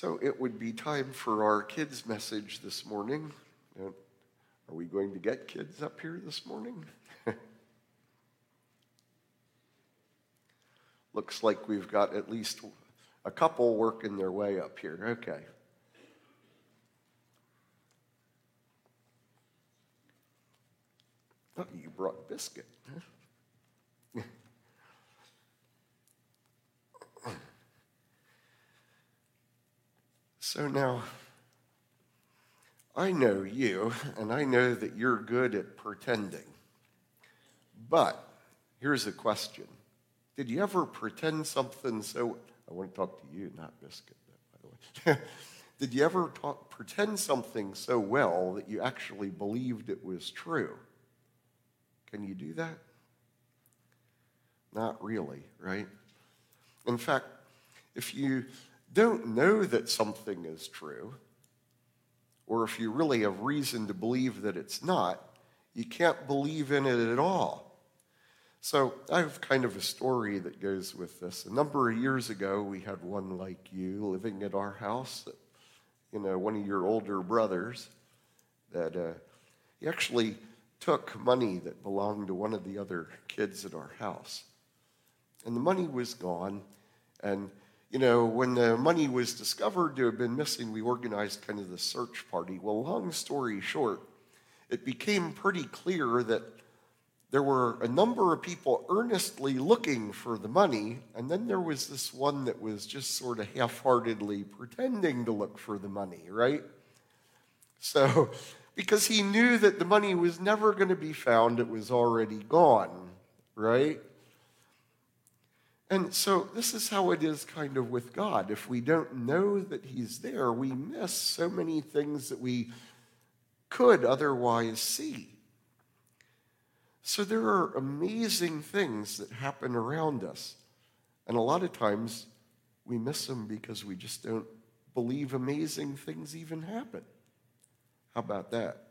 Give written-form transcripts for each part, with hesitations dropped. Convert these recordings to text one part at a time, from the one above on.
So it would be time for our kids' message this morning. Are we going to get kids up here this morning? Looks like we've got at least a couple working their way up here. Okay. Oh, you brought biscuit. Huh? So now, I know you, and I know that you're good at pretending. But here's a question. Did you ever pretend something so... I want to talk to you, not biscuit, by the way. Did you ever pretend something so well that you actually believed it was true? Can you do that? Not really, right? In fact, if you don't know that something is true, or if you really have reason to believe that it's not, you can't believe in it at all. So I have kind of a story that goes with this. A number of years ago, we had one like you living at our house, that, you know, one of your older brothers, that he actually took money that belonged to one of the other kids at our house. And the money was gone, and you know, when the money was discovered to have been missing, we organized kind of the search party. Well, long story short, it became pretty clear that there were a number of people earnestly looking for the money, and then there was this one that was just sort of half-heartedly pretending to look for the money, right? So, because he knew that the money was never going to be found, it was already gone, right? And so this is how it is kind of with God. If we don't know that he's there, we miss so many things that we could otherwise see. So there are amazing things that happen around us. And a lot of times we miss them because we just don't believe amazing things even happen. How about that?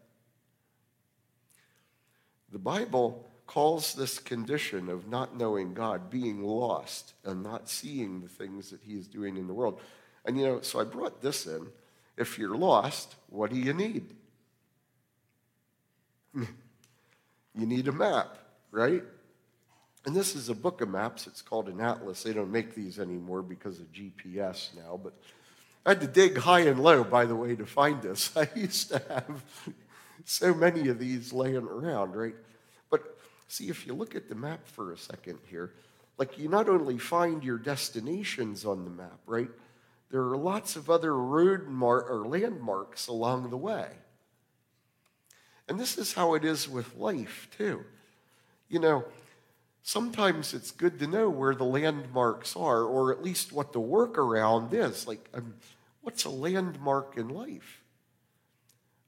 The Bible calls this condition of not knowing God being lost and not seeing the things that he is doing in the world. And, you know, so I brought this in. If you're lost, what do you need? You need a map, right? And this is a book of maps. It's called an atlas. They don't make these anymore because of GPS now. But I had to dig high and low, by the way, to find this. I used to have so many of these laying around, right? See, if you look at the map for a second here, like you not only find your destinations on the map, right? There are lots of other road or landmarks along the way. And this is how it is with life, too. You know, sometimes it's good to know where the landmarks are, or at least what the workaround is. Like, what's a landmark in life?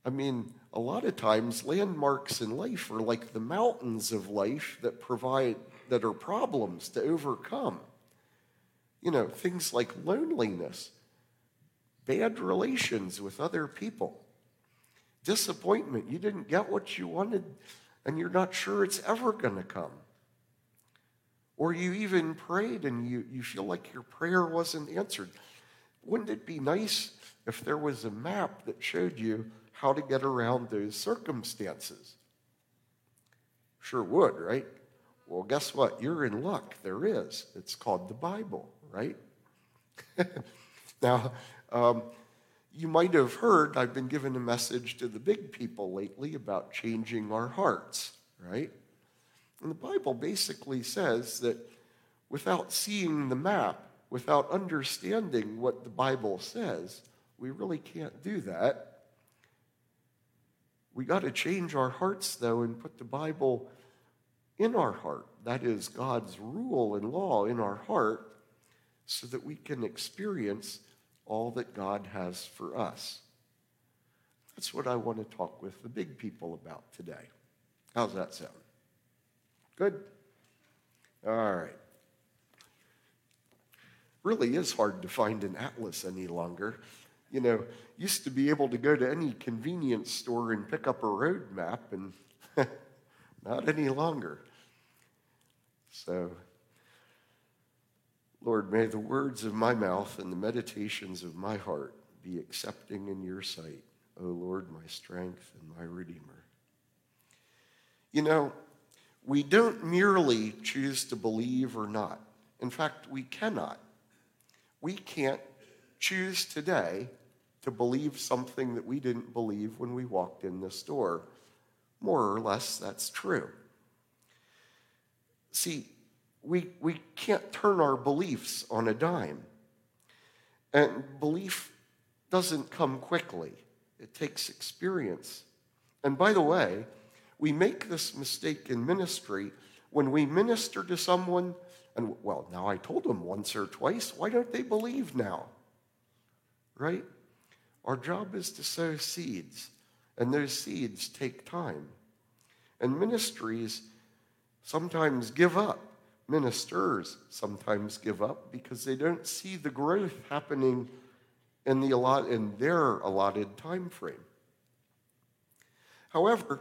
I mean, a lot of times landmarks in life are like the mountains of life that are problems to overcome. You know, things like loneliness, bad relations with other people, disappointment, you didn't get what you wanted and you're not sure it's ever going to come. Or you even prayed and you feel like your prayer wasn't answered. Wouldn't it be nice if there was a map that showed you how to get around those circumstances? Sure would, right? Well, guess what? You're in luck. There is. It's called the Bible, right? Now, you might have heard I've been giving a message to the big people lately about changing our hearts, right? And the Bible basically says that without seeing the map, without understanding what the Bible says, we really can't do that. We got to change our hearts, though, and put the Bible in our heart. That is God's rule and law in our heart so that we can experience all that God has for us. That's what I want to talk with the big people about today. How's that sound? Good? All right. Really is hard to find an atlas any longer. You know, used to be able to go to any convenience store and pick up a road map, and not any longer. So Lord, may the words of my mouth and the meditations of my heart be accepting in your sight, O Lord, my strength and my Redeemer. You know, we don't merely choose to believe or not. In fact, we cannot. We can't choose today to believe something that we didn't believe when we walked in this door. More or less, that's true. See, we can't turn our beliefs on a dime. And belief doesn't come quickly. It takes experience. And by the way, we make this mistake in ministry when we minister to someone, and, well, now I told them once or twice, why don't they believe now? Right? Our job is to sow seeds, and those seeds take time. And ministries sometimes give up. Ministers sometimes give up because they don't see the growth happening in their allotted time frame. However,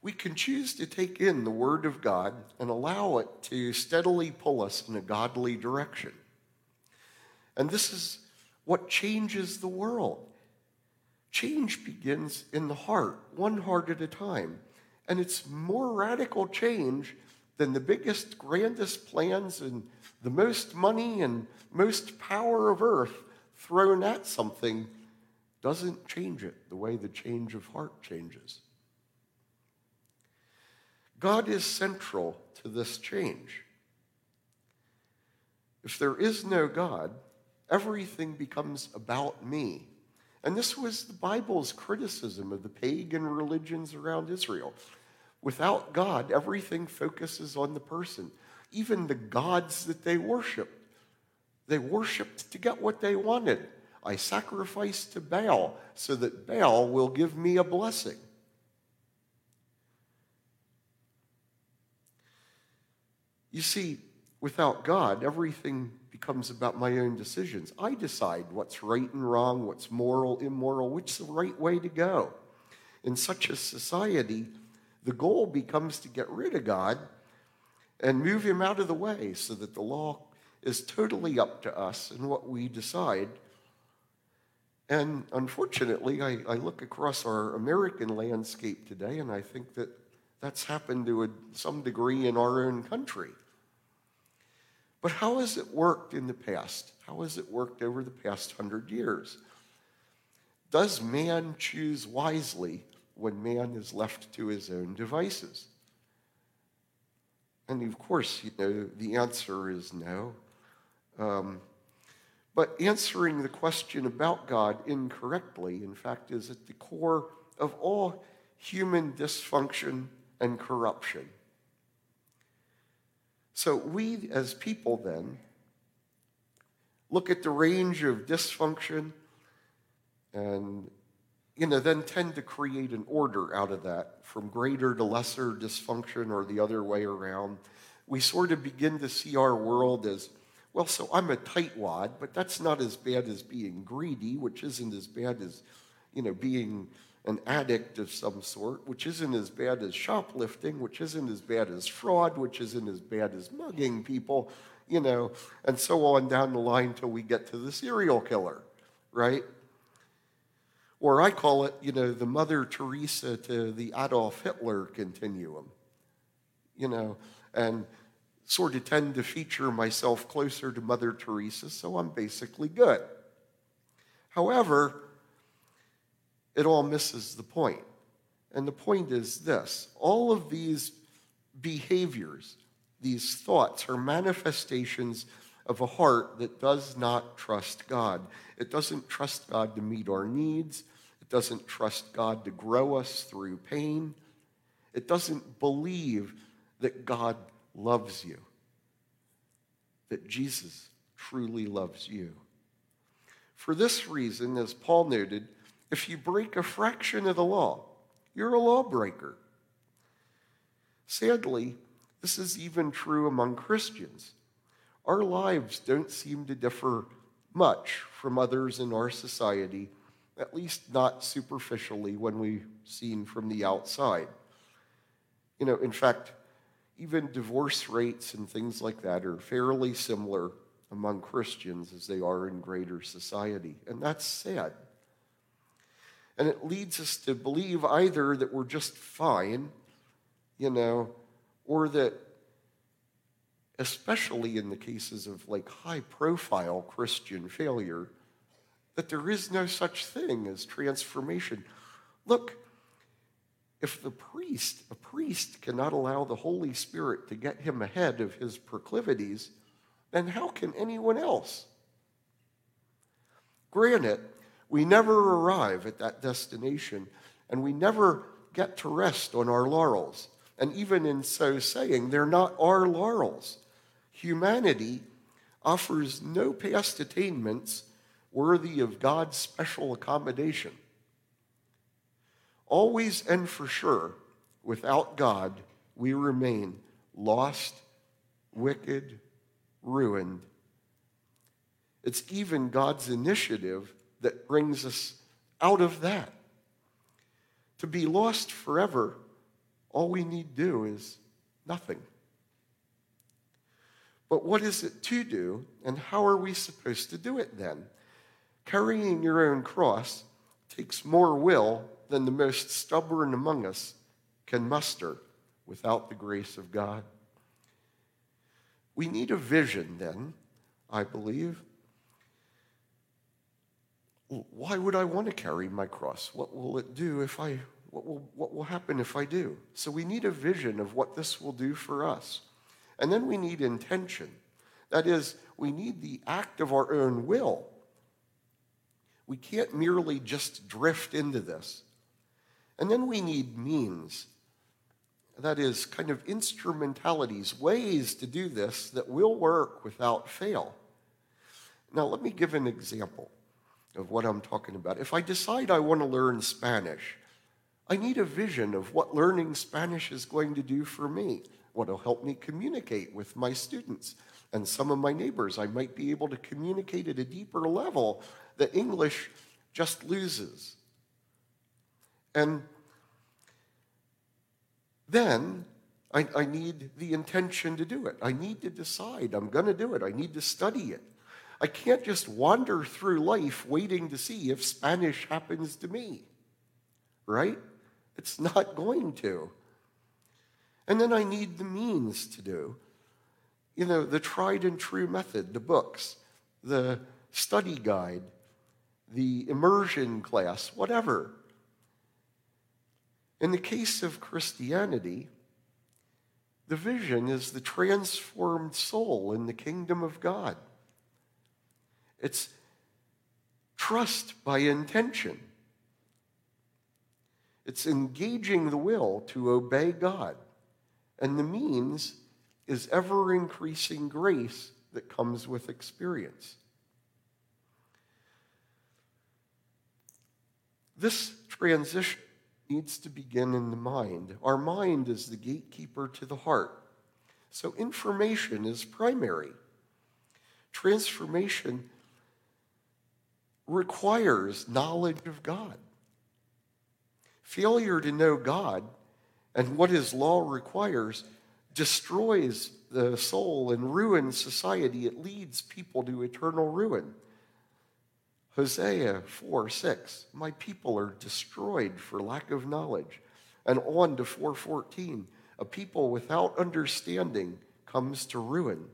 we can choose to take in the Word of God and allow it to steadily pull us in a godly direction. And this is what changes the world. Change begins in the heart, one heart at a time. And it's more radical change than the biggest, grandest plans and the most money and most power of earth thrown at something doesn't change it the way the change of heart changes. God is central to this change. If there is no God, everything becomes about me. And this was the Bible's criticism of the pagan religions around Israel. Without God, everything focuses on the person. Even the gods that they worshipped to get what they wanted. I sacrifice to Baal so that Baal will give me a blessing. You see, without God, everything becomes about my own decisions. I decide what's right and wrong, what's moral, immoral, which is the right way to go. In such a society, the goal becomes to get rid of God and move him out of the way so that the law is totally up to us and what we decide. And unfortunately, I look across our American landscape today, and I think that that's happened to some degree in our own country. But how has it worked in the past? How has it worked over the past 100 years? Does man choose wisely when man is left to his own devices? And of course, you know, the answer is no. But answering the question about God incorrectly, in fact, is at the core of all human dysfunction and corruption. So we as people then look at the range of dysfunction and, you know, then tend to create an order out of that from greater to lesser dysfunction or the other way around. We sort of begin to see our world as, well, so I'm a tightwad, but that's not as bad as being greedy, which isn't as bad as, you know, being an addict of some sort, which isn't as bad as shoplifting, which isn't as bad as fraud, which isn't as bad as mugging people, you know, and so on down the line till we get to the serial killer, right? Or I call it, you know, the Mother Teresa to the Adolf Hitler continuum, you know, and sort of tend to feature myself closer to Mother Teresa, so I'm basically good. However, it all misses the point. And the point is this. All of these behaviors, these thoughts, are manifestations of a heart that does not trust God. It doesn't trust God to meet our needs. It doesn't trust God to grow us through pain. It doesn't believe that God loves you, that Jesus truly loves you. For this reason, as Paul noted, if you break a fraction of the law, you're a lawbreaker. Sadly, this is even true among Christians. Our lives don't seem to differ much from others in our society, at least not superficially when we're seen from the outside. You know, in fact, even divorce rates and things like that are fairly similar among Christians as they are in greater society. And that's sad. And it leads us to believe either that we're just fine, or that, especially in the cases of high-profile Christian failure, that there is no such thing as transformation. Look, if a priest cannot allow the Holy Spirit to get him ahead of his proclivities, then how can anyone else? Granted, we never arrive at that destination, and we never get to rest on our laurels. And even in so saying, they're not our laurels. Humanity offers no past attainments worthy of God's special accommodation. Always and for sure, without God, we remain lost, wicked, ruined. It's even God's initiative that brings us out of that. To be lost forever, all we need do is nothing. But what is it to do, and how are we supposed to do it then? Carrying your own cross takes more will than the most stubborn among us can muster without the grace of God. We need a vision then, I believe. Why would I want to carry my cross? What will it do if I... What will happen if I do? So we need a vision of what this will do for us. And then we need intention. That is, we need the act of our own will. We can't merely just drift into this. And then we need means. That is, kind of instrumentalities, ways to do this that will work without fail. Now, let me give an example of what I'm talking about. If I decide I want to learn Spanish, I need a vision of what learning Spanish is going to do for me, what will help me communicate with my students and some of my neighbors. I might be able to communicate at a deeper level that English just loses. And then I need the intention to do it. I need to decide I'm going to do it. I need to study it. I can't just wander through life waiting to see if Spanish happens to me, right? It's not going to. And then I need the means to do. The tried and true method, the books, the study guide, the immersion class, whatever. In the case of Christianity, the vision is the transformed soul in the kingdom of God. It's trust by intention. It's engaging the will to obey God. And the means is ever-increasing grace that comes with experience. This transition needs to begin in the mind. Our mind is the gatekeeper to the heart. So information is primary. Transformation requires knowledge of God. Failure to know God and what his law requires destroys the soul and ruins society. It leads people to eternal ruin. Hosea 4:6, my people are destroyed for lack of knowledge. And on to 4:14, a people without understanding comes to ruin.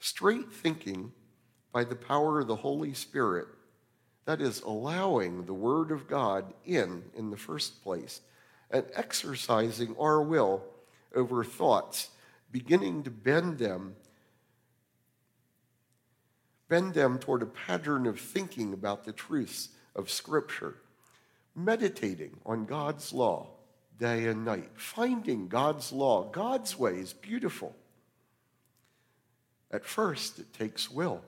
Straight thinking by the power of the Holy Spirit, that is, allowing the Word of God in the first place and exercising our will over thoughts, beginning to bend them toward a pattern of thinking about the truths of Scripture, meditating on God's law day and night, finding God's law, God's way is beautiful. At first, it takes will.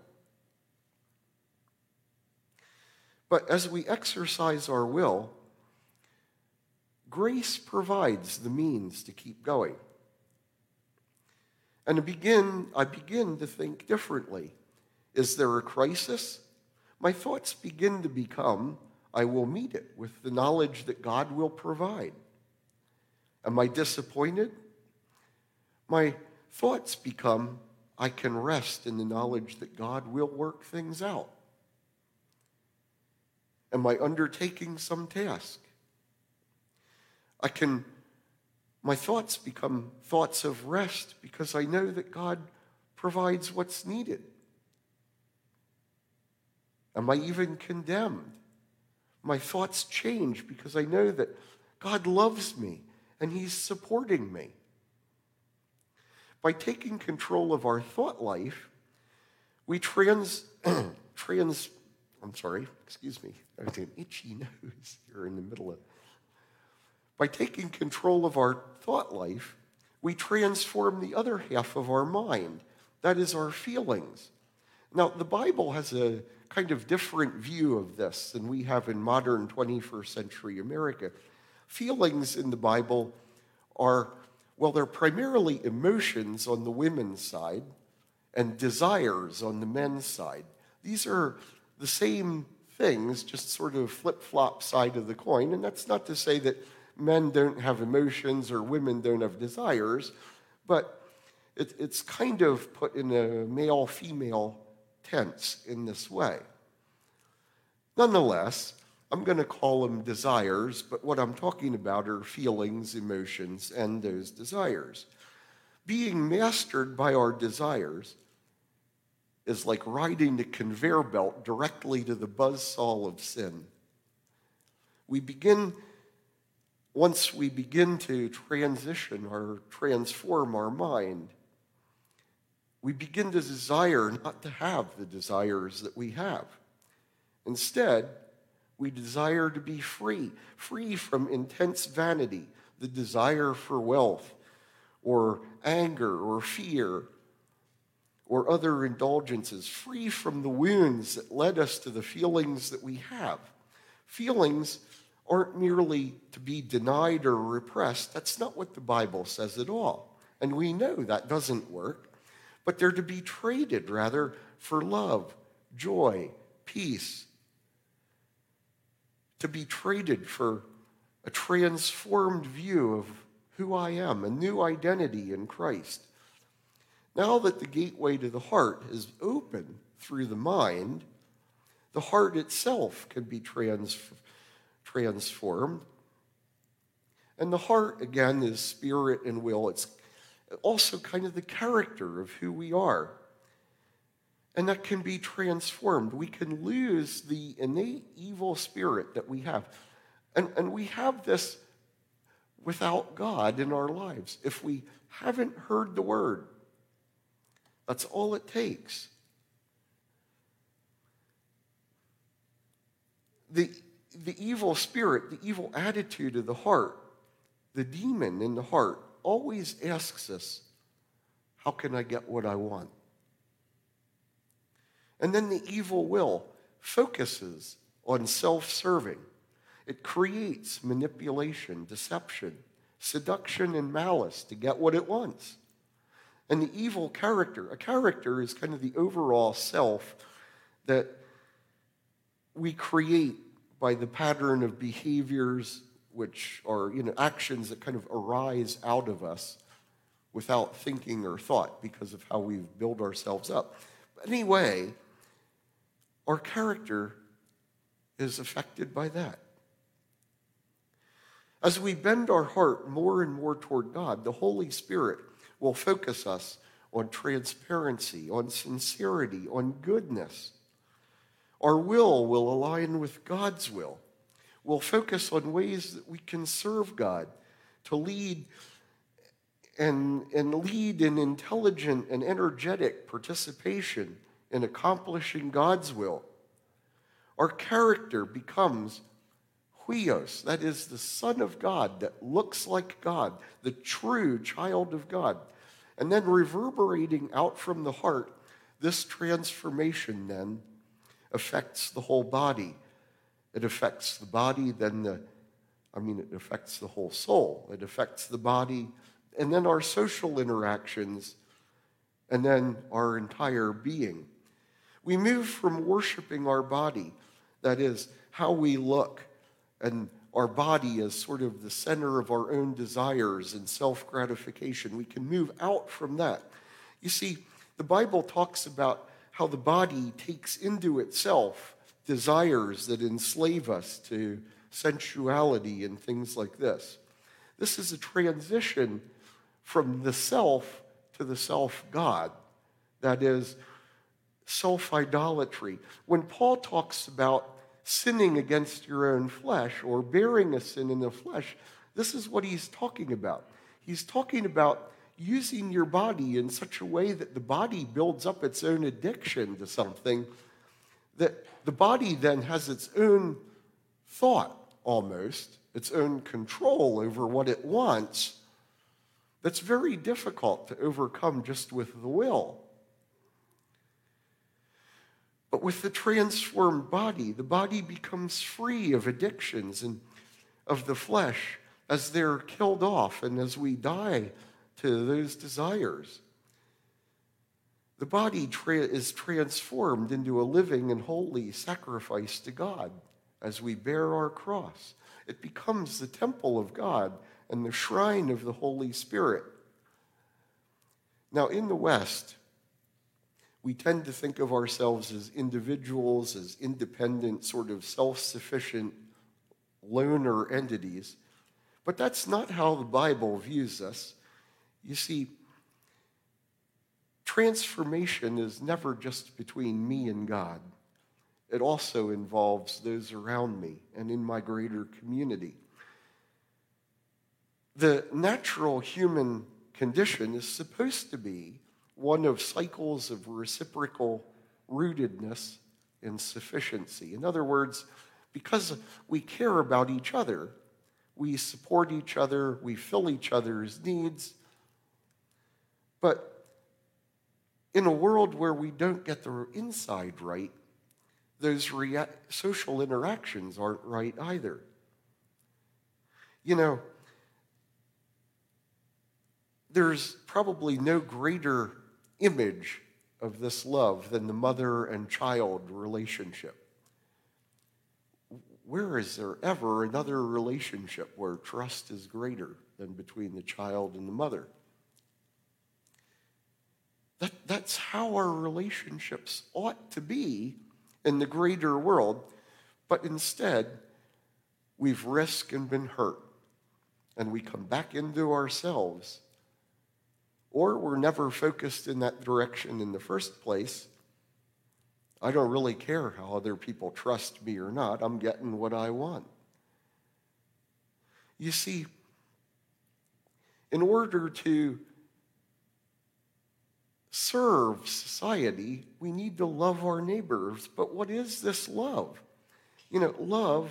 But as we exercise our will, grace provides the means to keep going. And I begin to think differently. Is there a crisis? My thoughts begin to become, I will meet it with the knowledge that God will provide. Am I disappointed? My thoughts become, I can rest in the knowledge that God will work things out. Am I undertaking some task? My thoughts become thoughts of rest because I know that God provides what's needed. Am I even condemned? My thoughts change because I know that God loves me and He's supporting me. By taking control of our thought life, we I was an itchy nose here in the middle of. By taking control of our thought life, we transform the other half of our mind. That is our feelings. Now, the Bible has a kind of different view of this than we have in modern 21st century America. Feelings in the Bible are, well, they're primarily emotions on the women's side and desires on the men's side. These are the same things, just sort of flip-flop side of the coin. And that's not to say that men don't have emotions or women don't have desires, but it's kind of put in a male-female tense in this way. Nonetheless, I'm going to call them desires, but what I'm talking about are feelings, emotions, and those desires. Being mastered by our desires is like riding the conveyor belt directly to the buzzsaw of sin. Once we begin to transition or transform our mind, we begin to desire not to have the desires that we have. Instead, we desire to be free, free from intense vanity, the desire for wealth, or anger, or fear, or other indulgences, free from the wounds that led us to the feelings that we have. Feelings aren't merely to be denied or repressed. That's not what the Bible says at all. And we know that doesn't work. But they're to be traded, rather, for love, joy, peace. To be traded for a transformed view of who I am, a new identity in Christ. Now that the gateway to the heart is open through the mind, the heart itself can be transformed. And the heart, again, is spirit and will. It's also kind of the character of who we are. And that can be transformed. We can lose the innate evil spirit that we have. And we have this without God in our lives. If we haven't heard the word, that's all it takes. The evil spirit, the evil attitude of the heart, the demon in the heart, always asks us, how can I get what I want? And then the evil will focuses on self-serving. It creates manipulation, deception, seduction, and malice to get what it wants. And the evil character, a character is kind of the overall self that we create by the pattern of behaviors which are, actions that kind of arise out of us without thinking or thought because of how we've built ourselves up. But anyway, our character is affected by that. As we bend our heart more and more toward God, the Holy Spirit will focus us on transparency, on sincerity, on goodness. Our will align with God's will. We'll focus on ways that we can serve God, to lead and lead in intelligent and energetic participation in accomplishing God's will. Our character becomes huios, that is the Son of God that looks like God, the true child of God. And then reverberating out from the heart, this transformation then affects the whole body. It affects the body, it affects the whole soul. It affects the body, and then our social interactions, and then our entire being. We move from worshiping our body, that is, how we look, and our body as sort of the center of our own desires and self-gratification. We can move out from that. You see, The Bible talks about how the body takes into itself desires that enslave us to sensuality and things like this. This is a transition from the self to the self-God. That is, self-idolatry. When Paul talks about sinning against your own flesh or bearing a sin in the flesh, this is what he's talking about. He's talking about using your body in such a way that the body builds up its own addiction to something, that the body then has its own thought almost, its own control over what it wants. That's very difficult to overcome just with the will. But with the transformed body, the body becomes free of addictions and of the flesh as they're killed off and as we die to those desires. The body is transformed into a living and holy sacrifice to God as we bear our cross. It becomes the temple of God and the shrine of the Holy Spirit. Now, in the West, we tend to think of ourselves as individuals, as independent, sort of self-sufficient loner entities. But that's not how the Bible views us. You see, transformation is never just between me and God. It also involves those around me and in my greater community. The natural human condition is supposed to be one of cycles of reciprocal rootedness and sufficiency. In other words, because we care about each other, we support each other, we fill each other's needs. But in a world where we don't get the inside right, those social interactions aren't right either. You know, there's probably no greater image of this love than the mother and child relationship. Where is there ever another relationship where trust is greater than between the child and the mother? That's how our relationships ought to be in the greater world, but instead, we've risked and been hurt, and we come back into ourselves, or we're never focused in that direction in the first place. I don't really care how other people trust me or not. I'm getting what I want. You see, in order to serve society, we need to love our neighbors. But what is this love? You know, love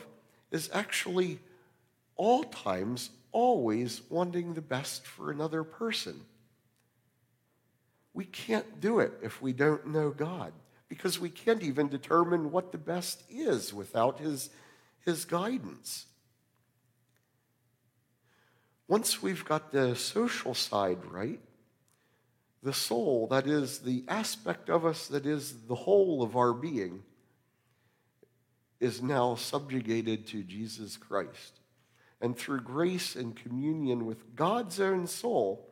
is actually all times always wanting the best for another person. We can't do it if we don't know God, because we can't even determine what the best is without His guidance. Once we've got the social side right, the soul, that is the aspect of us that is the whole of our being, is now subjugated to Jesus Christ. And through grace and communion with God's own soul,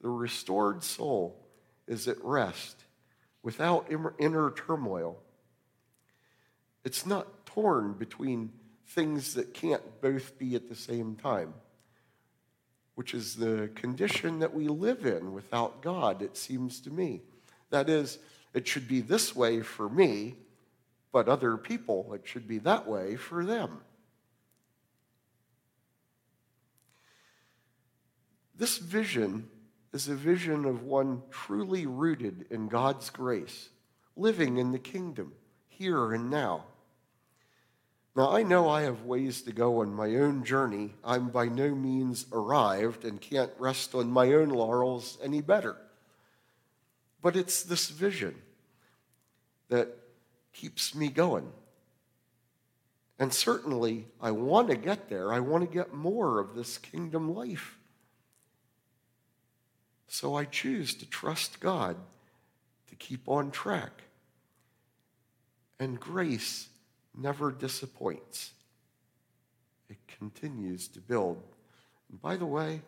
the restored soul is at rest, without inner turmoil. It's not torn between things that can't both be at the same time, which is the condition that we live in without God, it seems to me. That is, it should be this way for me, but other people, it should be that way for them. This vision is a vision of one truly rooted in God's grace, living in the kingdom, here and now. Now, I know I have ways to go on my own journey. I'm by no means arrived and can't rest on my own laurels any better. But it's this vision that keeps me going. And certainly, I want to get there. I want to get more of this kingdom life. So I choose to trust God to keep on track. And grace never disappoints. It continues to build. And by the way,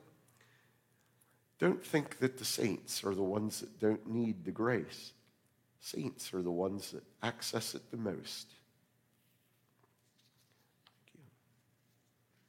Don't think that the saints are the ones that don't need the grace. Saints are the ones that access it the most.